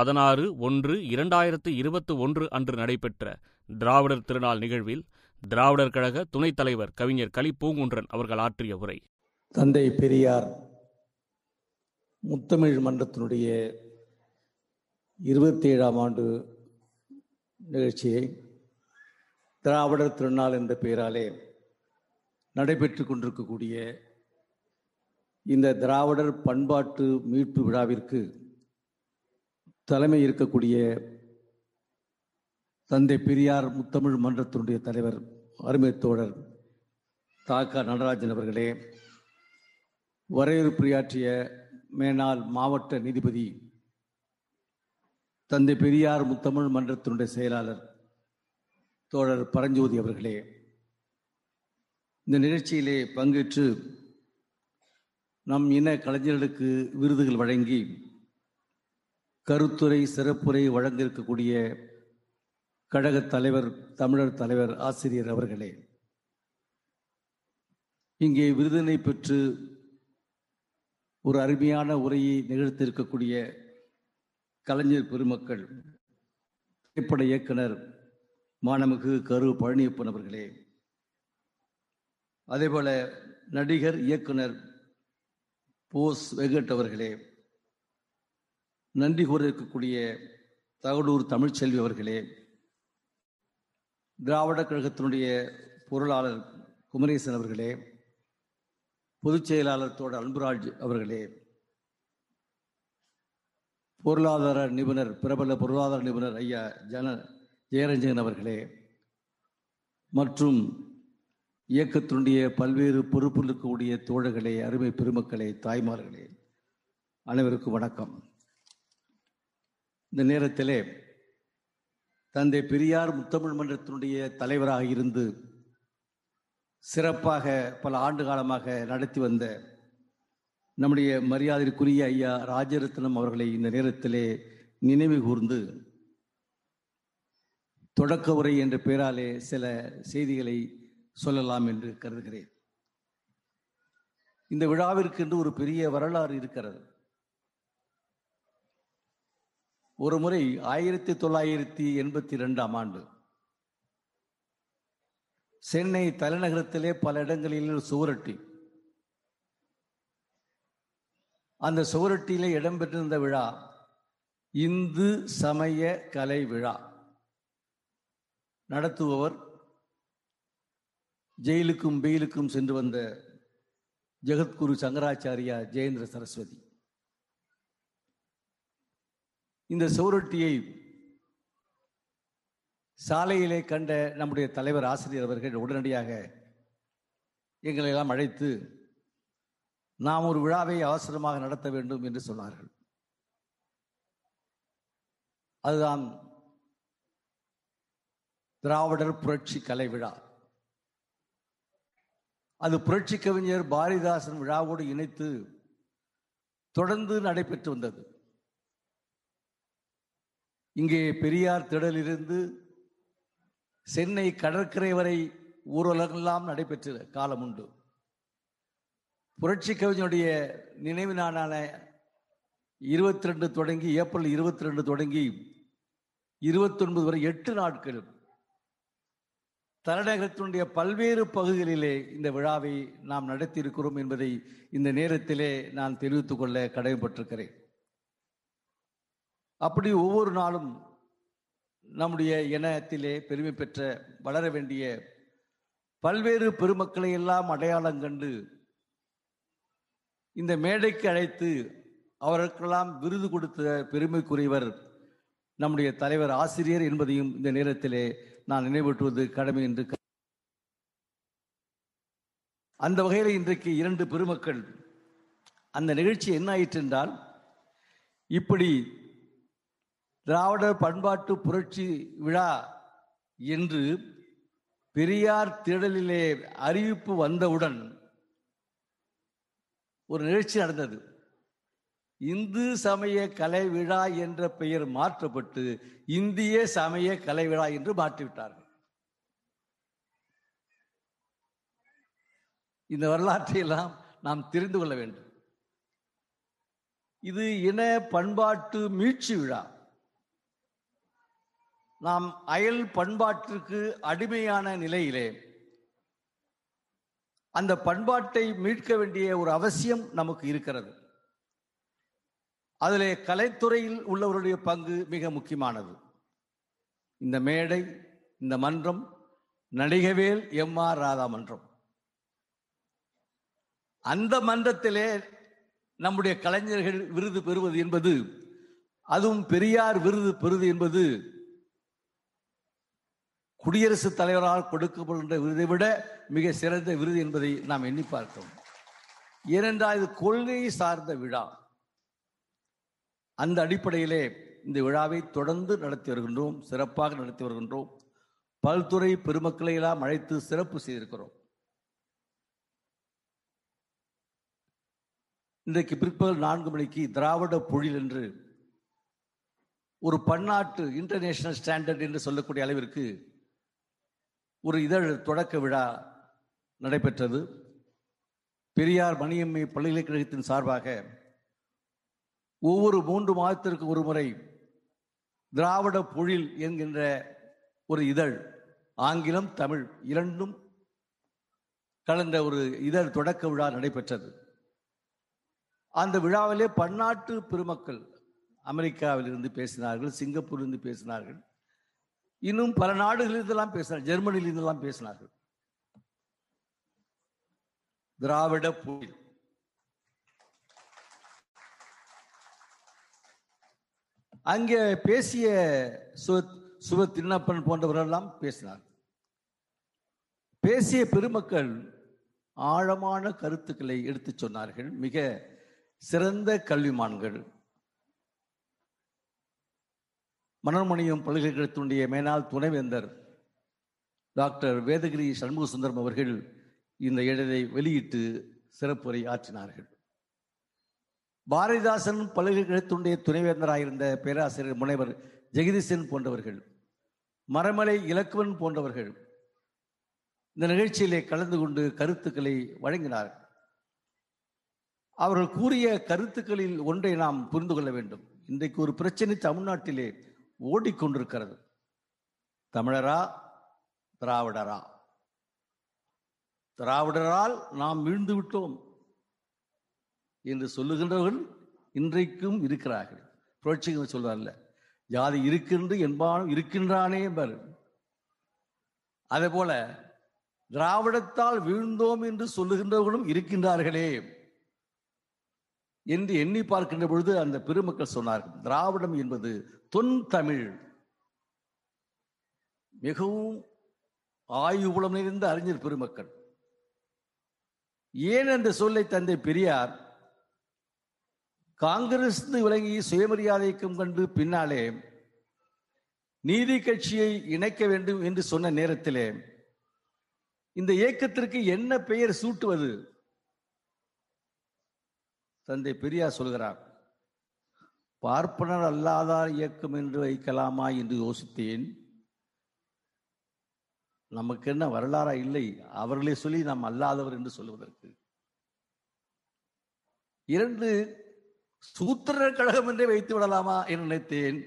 16/1/2021 அன்று நடைபெற்ற திராவிடர் திருநாள் நிகழ்வில் திராவிடர் கழக துணைத் தலைவர் கவிஞர் கலிப்பூங்குன்றன் அவர்கள் ஆற்றிய உரை. தந்தை பெரியார் முத்தமிழ் மன்றத்தினுடைய 27ஆம் ஆண்டு நிகழ்ச்சியை திராவிடர் திருநாள் என்ற பெயராலே நடைபெற்று கொண்டிருக்கக்கூடிய இந்த திராவிடர் பண்பாட்டு மீட்பு விழாவிற்கு தலைமை இருக்கக்கூடிய தந்தை பெரியார் முத்தமிழ் மன்றத்தினுடைய தலைவர் அருமை தோழர் தாகா நரராஜன் அவர்களே, வரையறுப்புரையாற்றிய மேனாள் மாவட்ட நீதிபதி, தந்தை பெரியார் முத்தமிழ் மன்றத்தினுடைய செயலாளர் தோழர் பரஞ்சோதி அவர்களே, இந்த நிகழ்ச்சியிலே பங்கேற்று நம் இன கலைஞர்களுக்கு விருதுகள் வழங்கி கருத்துரை சிறப்புரை வழங்க இருக்கக்கூடிய கழகத் தலைவர் தமிழர் தலைவர் ஆசிரியர் அவர்களே, இங்கே விருதினை பெற்று ஒரு அருமையான உரையை நிகழ்த்திருக்கக்கூடிய கலைஞர் பெருமக்கள், திரைப்பட இயக்குனர் மாண்புமிகு கரு பழனியப்பன் அவர்களே, அதேபோல நடிகர் இயக்குனர் போஸ் வெங்கட் அவர்களே, நன்றி கூற இருக்கக்கூடிய தகடூர் தமிழ்ச்செல்வி அவர்களே, திராவிட கழகத்தினுடைய பொருளாளர் குமரேசன் அவர்களே, பொதுச் செயலாளர் தோட அன்புராஜ் அவர்களே, பொருளாதார நிபுணர் பிரபல பொருளாதார நிபுணர் ஐயா ஜன ஜெயரஞ்சகன் அவர்களே, மற்றும் இயக்கத்தினுடைய பல்வேறு பொறுப்பில் இருக்கக்கூடிய தோழர்களே, அருமை பெருமக்களே, தாய்மார்களே, அனைவருக்கும் வணக்கம். இந்த நேரத்திலே தந்தை பெரியார் முத்தமிழ் மன்றத்தினுடைய தலைவராக இருந்து சிறப்பாக பல ஆண்டு காலமாக நடத்தி வந்த நம்முடைய மரியாதைக்குரிய ஐயா ராஜரத்னம் அவர்களை இந்த நேரத்திலே நினைவு கூர்ந்து தொடக்க உரை என்ற பெயராலே சில செய்திகளை சொல்லலாம் என்று கருதுகிறேன். இந்த விழாவிற்கு என்று ஒரு பெரிய வரலாறு இருக்கிறது. ஒரு முறை 1982ஆம் ஆண்டு சென்னை தலைநகரத்திலே பல இடங்களில் சுவரொட்டி, அந்த சுவரொட்டியிலே இடம்பெற்றிருந்த விழா இந்து சமய கலை விழா. நடத்துபவர் ஜெயிலுக்கும் பெயிலுக்கும் சென்று வந்த ஜெகத்குரு சங்கராச்சாரியா ஜெயேந்திர சரஸ்வதி. இந்த சுவரொட்டியை சாலையிலே கண்ட நம்முடைய தலைவர் ஆசிரியர் அவர்கள் உடனடியாக எங்களை எல்லாம் அழைத்து நாம் ஒரு விழாவை அவசரமாக நடத்த வேண்டும் என்று சொன்னார்கள். அதுதான் திராவிடர் புரட்சி கலை விழா. அது புரட்சி கவிஞர் பாரதிதாசன் விழாவோடு இணைத்து தொடர்ந்து நடைபெற்று வந்தது. இங்கே பெரியார் திடலிலிருந்து சென்னை கடற்கரை வரை ஊர்வலங்கள்லாம் நடைபெற்ற காலம் உண்டு. புரட்சி கவிஞனுடைய நினைவு நாளான 22 தொடங்கி ஏப்ரல் 22 தொடங்கி 29 வரை 8 நாட்கள் தலைநகரத்தினுடைய பல்வேறு பகுதிகளிலே இந்த விழாவை நாம் நடத்தியிருக்கிறோம் என்பதை இந்த நேரத்திலே நான் தெரிவித்துக் கொள்ள கடமைப்பட்டிருக்கிறேன். அப்படி ஒவ்வொரு நாளும் நம்முடைய இனத்திலே பெருமை பெற்ற வளர வேண்டிய பல்வேறு பெருமக்களை எல்லாம் அடையாளம் கண்டு இந்த மேடைக்கு அழைத்து அவர்களுக்கெல்லாம் விருது கொடுத்த பெருமைக்குரியவர் நம்முடைய தலைவர் ஆசிரியர் என்பதையும் இந்த நேரத்திலே நான் நினைவூட்டுவது கடமை என்று. அந்த வகையில் இன்றைக்கு 2 பெருமக்கள். அந்த நிகழ்ச்சி என்ன ஆயிற்று என்றால், இப்படி திராவிட பண்பாட்டு புரட்சி விழா என்று பெரியார் திடலிலே அறிவிப்பு வந்தவுடன் ஒரு நிகழ்ச்சி நடந்தது. இந்து சமய கலை விழா என்ற பெயர் மாற்றப்பட்டு இந்திய சமய கலை விழா என்று மாற்றிவிட்டார்கள். இந்த வரலாற்றை எல்லாம் நாம் தெரிந்து கொள்ள வேண்டும். இது இன பண்பாட்டு மீட்சி விழா. நாம் அயல் பண்பாட்டிற்கு அடிமையான நிலையிலே அந்த பண்பாட்டை மீட்க வேண்டிய ஒரு அவசியம் நமக்கு இருக்கிறது. அதிலே கலைத்துறையில் உள்ளவருடைய பங்கு மிக முக்கியமானது. இந்த மேடை, இந்த மன்றம் நடிகவேல் எம் ஆர் ராதா மன்றம். அந்த மன்றத்திலே நம்முடைய கலைஞர்கள் விருது பெறுவது என்பது, அதுவும் பெரியார் விருது பெறுவது என்பது, குடியரசுத் தலைவரால் கொடுக்கப்படுகின்ற விருதை விட மிக சிறந்த விருது என்பதை நாம் எண்ணி பார்த்தோம். ஏனென்றால் இது கொள்கையை சார்ந்த விழா. அந்த அடிப்படையிலே இந்த விழாவை தொடர்ந்து நடத்தி வருகின்றோம், சிறப்பாக நடத்தி வருகின்றோம். பல்துறை பெருமக்களை எல்லாம் அழைத்து சிறப்பு செய்திருக்கிறோம். இன்றைக்கு பிற்பகல் 4 மணிக்கு திராவிட பொழில் என்று ஒரு பன்னாட்டு இன்டர்நேஷனல் ஸ்டாண்டர்ட் என்று சொல்லக்கூடிய அளவிற்கு ஒரு இதழ் தொடக்க விழா நடைபெற்றது. பெரியார் மணியம்மை பல்கலைக்கழகத்தின் சார்பாக ஒவ்வொரு 3 மாதத்திற்கு ஒரு முறை திராவிட பொழில் என்கின்ற ஒரு இதழ், ஆங்கிலம் தமிழ் இரண்டும் கலந்த ஒரு இதழ் தொடக்க விழா நடைபெற்றது. அந்த விழாவிலே பன்னாட்டு பெருமக்கள் அமெரிக்காவிலிருந்து பேசினார்கள், சிங்கப்பூரிலிருந்து பேசினார்கள், இன்னும் பல நாடுகளிலிருந்தெல்லாம் பேசினார்கள், ஜெர்மனியிலிருந்தெல்லாம் பேசினார்கள். திராவிட பொழில் அங்கே பேசிய சுவ திண்ணப்பன் போன்றவரெல்லாம் பேசினார். பேசிய பெருமக்கள் ஆழமான கருத்துக்களை எடுத்து சொன்னார்கள். மிக சிறந்த கல்விமான்கள், மனோன்மணியம் பல்கலைக்கழகத்தினுடைய மேலாள் துணைவேந்தர் டாக்டர் வேதகிரி சண்முக சுந்தரம் அவர்கள் இந்த இதழை வெளியிட்டு சிறப்புரை ஆற்றினார்கள். பாரதிதாசன் பல்கலைக்கழகத்தினுடைய துணைவேந்தராயிருந்த பேராசிரியர் முனைவர் ஜெகதீசன் போன்றவர்கள், மரமலை இலக்குவன் போன்றவர்கள் இந்த நிகழ்ச்சியிலே கலந்து கொண்டு கருத்துக்களை வழங்கினார். அவர்கள் கூறிய கருத்துக்களில் ஒன்றை நாம் புரிந்து கொள்ள வேண்டும். இன்றைக்கு ஒரு பிரச்சனை தமிழ்நாட்டிலே ஓடிக்கொண்டிருக்கிறது. தமிழரா திராவிடரா? திராவிடரால் நாம் வீழ்ந்து விட்டோம் என்று சொல்லுகின்றவர்கள் இன்றைக்கும் இருக்கிறார்கள். புரட்சிகள் சொல்வார்ல, ஜாதி இருக்கின்றானே என்பார். அதே போல திராவிடத்தால் வீழ்ந்தோம் என்று சொல்லுகின்றவர்களும் இருக்கின்றார்களே என்று எண்ணி பார்க்கின்ற பொழுது அந்த பெருமக்கள் சொன்னார்கள், திராவிடம் என்பது தொன் தமிழ். மிகவும் ஆய்வுபலம் நிறைந்த அறிஞர் பெருமக்கள். ஏன் என்ற சொல்லை தந்தை பெரியார் காங்கிரஸ் விலகி சுயமரியாதைக்கும் கண்டு பின்னாலே நீதி கட்சியை இணைக்க வேண்டும் என்று சொன்ன நேரத்திலே இந்த இயக்கத்திற்கு என்ன பெயர் சூட்டுவது? தந்தை பெரியார் சொல்கிறார், பார்ப்பனர் அல்லாதார் இயக்கம் என்று வைக்கலாமா என்று யோசித்தேன். நமக்கு என்ன வரலாறா இல்லை அவர்களை சொல்லி நாம் அல்லாதவர் என்று சொல்லுவதற்கு? 2 சூத்திரர் கழகம் என்றே வைத்து விடலாமா என்று நினைத்தேன்.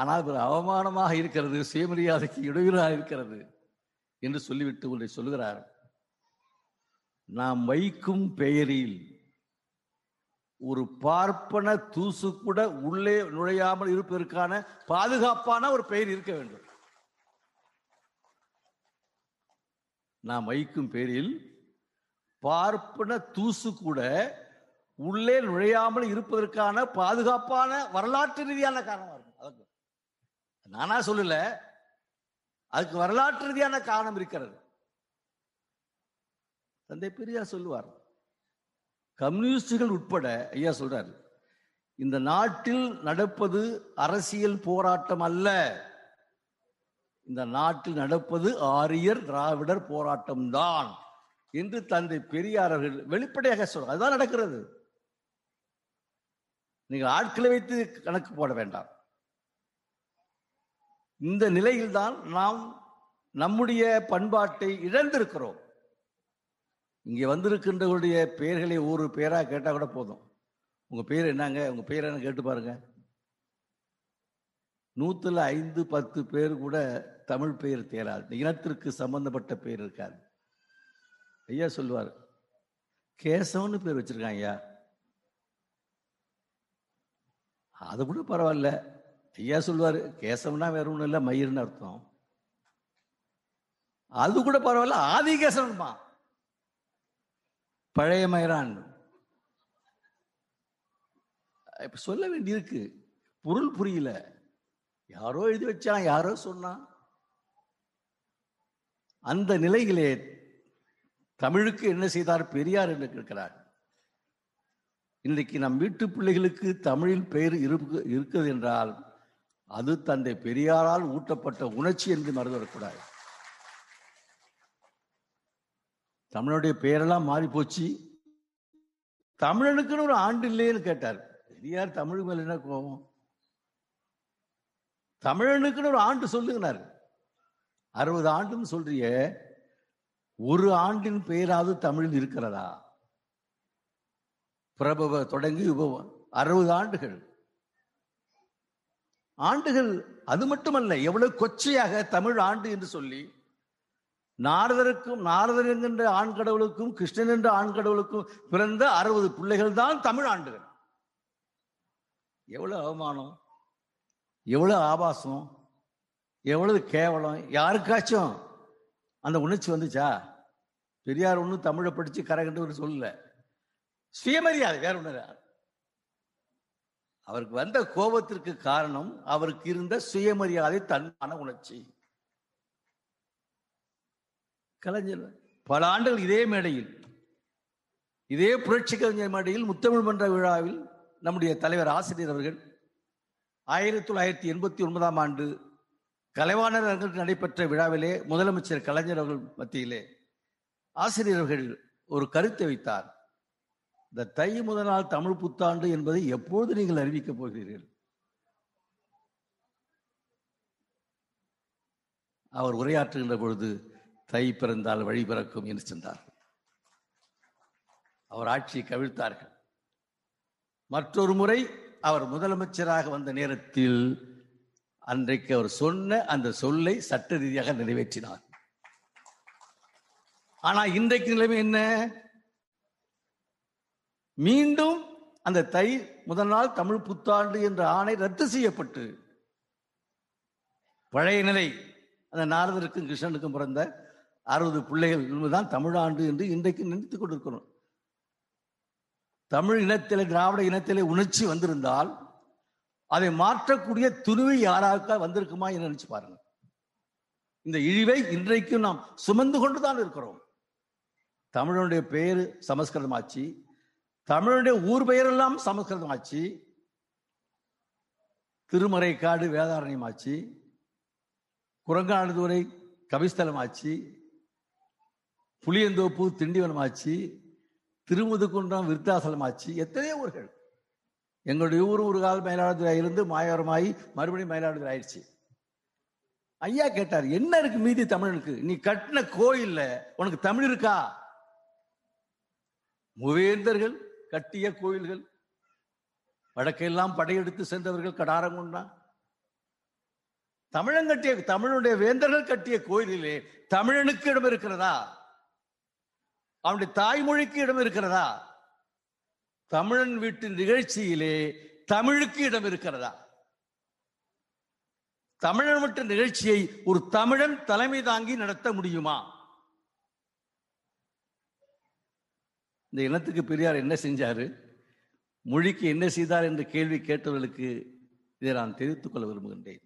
ஆனால் ஒரு அவமானமாக இருக்கிறது, சுயமரியாதைக்கு இடையூறாக இருக்கிறது என்று சொல்லிவிட்டு ஒன்றை சொல்லுகிறார், நாம் வைக்கும் பெயரில் ஒரு பார்ப்பன தூசு கூட உள்ளே நுழையாமல் இருப்பதற்கான பாதுகாப்பான ஒரு பெயர் இருக்க வேண்டும். நாம் வைக்கும் பெயரில் பார்ப்பன தூசு கூட உள்ளே நுழையாமல் இருப்பதற்கான பாதுகாப்பான வரலாற்று ரீதியான காரணமாக இருக்கும். அதுக்கு நானா சொல்லல, அதுக்கு வரலாற்று ரீதியான காரணம் இருக்கிறது. தந்தை பெரியார் சொல்லுவார், கம்யூனிஸ்டுகள் உட்பட ஐயா சொல்றாரு, இந்த நாட்டில் நடப்பது அரசியல் போராட்டம் அல்ல, இந்த நாட்டில் நடப்பது ஆரியர் திராவிடர் போராட்டம் தான் என்று தந்தை பெரியாரர்கள் வெளிப்படையாக சொல்றார். அதுதான் நடக்கிறது. நீங்கள் ஆட்களை வைத்து கணக்கு போட வேண்டாம். இந்த நிலையில்தான் நாம் நம்முடைய பண்பாட்டை இழந்திருக்கிறோம். இங்கே வந்திருக்கின்றவருடைய பெயர்களை ஒரு பேராக கேட்டால் கூட போதும். உங்கள் பேர் என்னங்க, உங்கள் பேர் என்ன கேட்டு பாருங்க. 100ல் 5-10 பேர் கூட தமிழ் பெயர் தேராது, இனத்திற்கு சம்பந்தப்பட்ட பேர் இருக்காது. ஐயா சொல்லுவார், கேசவன்னு பேர் வச்சிருக்காங்க ஐயா. அது கூட பரவாயில்ல. ஐயா சொல்லுவார், கேசவனா வேற ஒன்றும் இல்லை, மயிர்னு அர்த்தம். அது கூட பரவாயில்ல, ஆதி கேசவன்மா, பழைய மயிரான். இப்ப சொல்ல வேண்டியிருக்கு, பொருள் புரியல, யாரோ எழுதி வச்சான், யாரோ சொன்னான். அந்த நிலையிலே தமிழுக்கு என்ன செய்தார் பெரியார் என்று கேட்கிறார். இன்றைக்கு நம் வீட்டு பிள்ளைகளுக்கு தமிழில் பெயர் இருக்குது என்றால் அது தந்தை பெரியாரால் ஊட்டப்பட்ட உணர்ச்சி என்று மறந்து வரக்கூடாது. தமிழனுடைய பெயரெல்லாம் மாறி போச்சு. தமிழனுக்குன்னு ஒரு ஆண்டு இல்லைன்னு கேட்டார் பெரியார். தமிழ் மேல என்ன கோபம்? தமிழனுக்குன்னு ஒரு ஆண்டு சொல்லுங்கனாரு. 60 ஆண்டுன்னு சொல்றிய, ஒரு ஆண்டின் பெயராவது தமிழில் இருக்கிறதா? பிரபவ தொடங்கி 60 ஆண்டுகள் ஆண்டுகள். அது மட்டுமல்ல, எவ்வளவு கொச்சையாக தமிழ் ஆண்டு என்று சொல்லி நாரதருக்கும், நாரதர் என்கின்ற ஆண் கடவுளுக்கும், கிருஷ்ணன் என்ற ஆண் கடவுளுக்கும் பிறந்த 60 பிள்ளைகள் தான் தமிழ் ஆண்டுகள். எவ்வளவு அவமானம், எவ்வளவு ஆபாசம், எவ்வளவு கேவலம். யாருக்காச்சும் அந்த உணர்ச்சி வந்துச்சா? பெரியார் ஒன்றும் தமிழை படிச்சு கரகண்டவர் சொல்லல. சுயமரியாதை வேற ஒண்ணு. அவருக்கு வந்த கோபத்திற்கு காரணம் அவருக்கு இருந்த சுயமரியாதை, தன்மான உணர்ச்சி. கலைஞர் பல ஆண்டுகள் இதே மேடையில், இதே புரட்சி கலைஞர் மேடையில், முத்தமிழ் மன்ற விழாவில் நம்முடைய தலைவர் ஆசிரியர் அவர்கள் 1989ஆம் ஆண்டு கலைவாணர் அரங்கில் நடைபெற்ற விழாவிலே முதலமைச்சர் கலைஞர் அவர்கள் மத்தியிலே ஆசிரியர் அவர்கள் ஒரு கருத்தை வைத்தார். இந்த தை முதல் நாள் தமிழ் புத்தாண்டு என்பதை எப்போது நீங்கள் அறிவிக்கப் போகிறீர்கள்? அவர் உரையாற்றுகின்ற பொழுது தை பிறந்தால் வழி பிறக்கும் என்று சென்றார். அவர் ஆட்சியை கவிழ்த்தார்கள். மற்றொரு முறை அவர் முதலமைச்சராக வந்த நேரத்தில் அன்றைக்கு அவர் சொன்ன அந்த சொல்லை சட்ட ரீதியாக நிறைவேற்றினார். ஆனால் இன்றைக்கு நிலைமை என்ன? மீண்டும் அந்த தை முதல் நாள் தமிழ் புத்தாண்டு என்ற ஆணை ரத்து செய்யப்பட்டு பழைய நிலை, அந்த நாரதருக்கும் கிருஷ்ணனுக்கும் பிறந்த 60 பிள்ளைகள் தான் தமிழாண்டு என்று இன்றைக்கு நினைத்துக் கொண்டிருக்கிறோம். தமிழ் இனத்திலே, திராவிட இனத்திலே உணர்ச்சி வந்திருந்தால் அதை மாற்றக்கூடிய துணிவு யாராக வந்திருக்குமா என்று நினைச்சு பாருங்க. இந்த இழிவை இன்றைக்கும் நாம் சுமந்து கொண்டுதான் இருக்கிறோம். தமிழனுடைய பெயர் சமஸ்கிருதமாச்சு, தமிழனுடைய ஊர் பெயரெல்லாம் சமஸ்கிருதமாச்சு, திருமறைக்காடு வேதாரண்யமாச்சு, குரங்கானதுரை கவிஸ்தலமாச்சு, புளியந்தோப்பு திண்டிவனமாச்சு, திருமுதுகுன்றம் விருத்தாசலமாச்சு, எத்தனையோ ஊர்கள். எங்களுடைய ஊர் ஒரு கால மயிலாடுதுறையிலிருந்து மாயவரமாயி மறுபடியும் மயிலாடுதுறை ஆயிடுச்சு. ஐயா கேட்டார், என்ன இருக்கு மீதி தமிழனுக்கு? நீ கட்டின கோயில்ல உனக்கு தமிழ் இருக்கா? மூவேந்தர்கள் கட்டிய கோயில்கள், வடக்கெல்லாம் படையெடுத்து சென்றவர்கள், கடாரங்குன்றா தமிழங்கட்டிய, தமிழுடைய வேந்தர்கள் கட்டிய கோயிலிலே தமிழனுக்கு இடம் இருக்கிறதா? அவனுடைய தாய்மொழிக்கு இடம் இருக்கிறதா? தமிழன் வீட்டின் நிகழ்ச்சியிலே தமிழுக்கு இடம் இருக்கிறதா? தமிழன் வீட்டு நிகழ்ச்சியை ஒரு தமிழன் தலைமை தாங்கி நடத்த முடியுமா? இந்த இனத்துக்கு பெரியார் என்ன செஞ்சாரு, மொழிக்கு என்ன செய்தார் என்ற கேள்வி கேட்டவர்களுக்கு இதை நான் தெரிவித்துக் கொள்ள விரும்புகின்றேன்.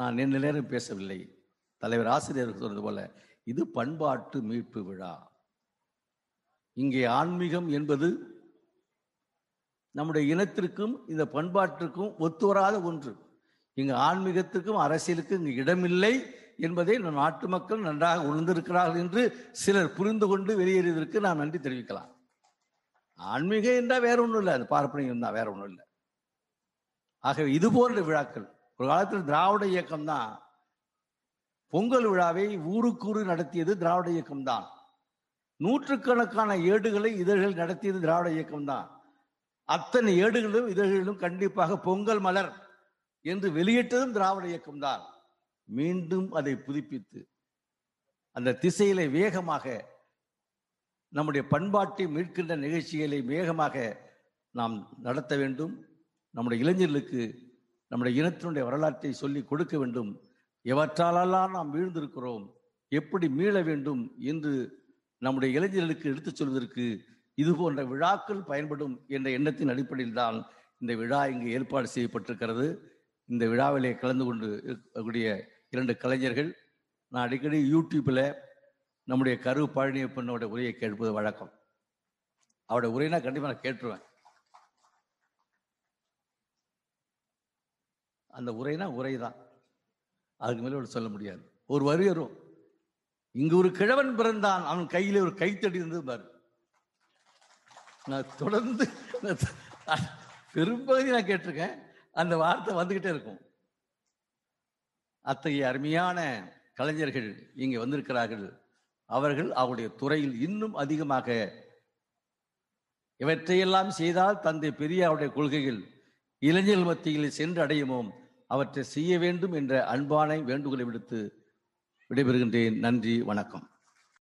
நான் நீண்ட நேரம் பேசவில்லை. தலைவர் ஆசிரியர் சொன்னது போல இது பண்பாட்டு மீட்பு விழா. இங்கே ஆன்மீகம் என்பது நம்முடைய இனத்திற்கும் இந்த பண்பாட்டிற்கும் ஒத்துவராத ஒன்று. இங்கு ஆன்மீகத்திற்கும் அரசியலுக்கும் இங்கு இடமில்லை என்பதை நம் நாட்டு மக்கள் நன்றாக உணர்ந்திருக்கிறார்கள் என்று சிலர் புரிந்து கொண்டு வெளியேறியதற்கு நாம் நன்றி தெரிவிக்கலாம். ஆன்மீகம் என்றால் வேற ஒன்றும் இல்லை, அது பார்ப்பனை இருந்தால் வேற ஒன்றும் இல்லை. ஆகவே இது போன்ற விழாக்கள், ஒரு காலத்தில் திராவிட இயக்கம் தான் பொங்கல் விழாவை ஊருக்கூறு நடத்தியது, திராவிட இயக்கம் தான். 100கணக்கான ஏடுகளை இதழ்கள் நடத்தியது, திராவிட இயக்கம் தான். அத்தனை ஏடுகளிலும் இதழ்களிலும் கண்டிப்பாக பொங்கல் மலர் என்று வெளியிட்டதும் திராவிட இயக்கம் தான். மீண்டும் அதை புதுப்பித்து அந்த திசையிலே வேகமாக நம்முடைய பண்பாட்டை மீட்கின்ற நிகழ்ச்சிகளை வேகமாக நாம் நடத்த வேண்டும். நம்முடைய இளைஞர்களுக்கு நம்முடைய இனத்தினுடைய வரலாற்றை சொல்லி கொடுக்க வேண்டும். எவற்றாலெல்லாம் நாம் வீழ்ந்திருக்கிறோம், எப்படி மீள வேண்டும் என்று நம்முடைய இளைஞர்களுக்கு எடுத்துச் சொல்வதற்கு இது போன்ற விழாக்கள் பயன்படும் என்ற எண்ணத்தின் அடிப்படையில் தான் இந்த விழா இங்கு ஏற்பாடு செய்யப்பட்டிருக்கிறது. இந்த விழாவிலே கலந்து கொண்டு இருக்கக்கூடிய இரண்டு கலைஞர்கள், நான் அடிக்கடி யூடியூப்பில் நம்முடைய கரு பழனியப்பனோட உரையை கேட்பது வழக்கம். அவருடைய உரையினா கண்டிப்பாக நான் கேட்டுருவேன். அந்த உரைனா உரை தான், அதுக்கு மேலே அவர் சொல்ல முடியாது. ஒரு வரி வரும், இங்கு ஒரு கிழவன் பிறந்தான், அவன் கையிலே ஒரு கைத்தடி இருந்தது பாரு. நான் தொடர்ந்து பெரும்பகுதி நான் கேட்டிருக்கேன், அந்த வார்த்தை வந்துகிட்டே இருக்கும். அத்தகைய அருமையான கலைஞர்கள் இங்கே வந்திருக்கிறார்கள். அவர்கள் அவருடைய துறையில் இன்னும் அதிகமாக இவற்றையெல்லாம் செய்தால் தந்தை பெரியாருடைய கொள்கைகள் இளைஞர்கள் மத்தியில் சென்று அடையுமோ அவற்றை செய்ய வேண்டும் என்ற அன்பான வேண்டுகோளை விடுத்து விடைபெறுகின்றேன். நன்றி, வணக்கம்.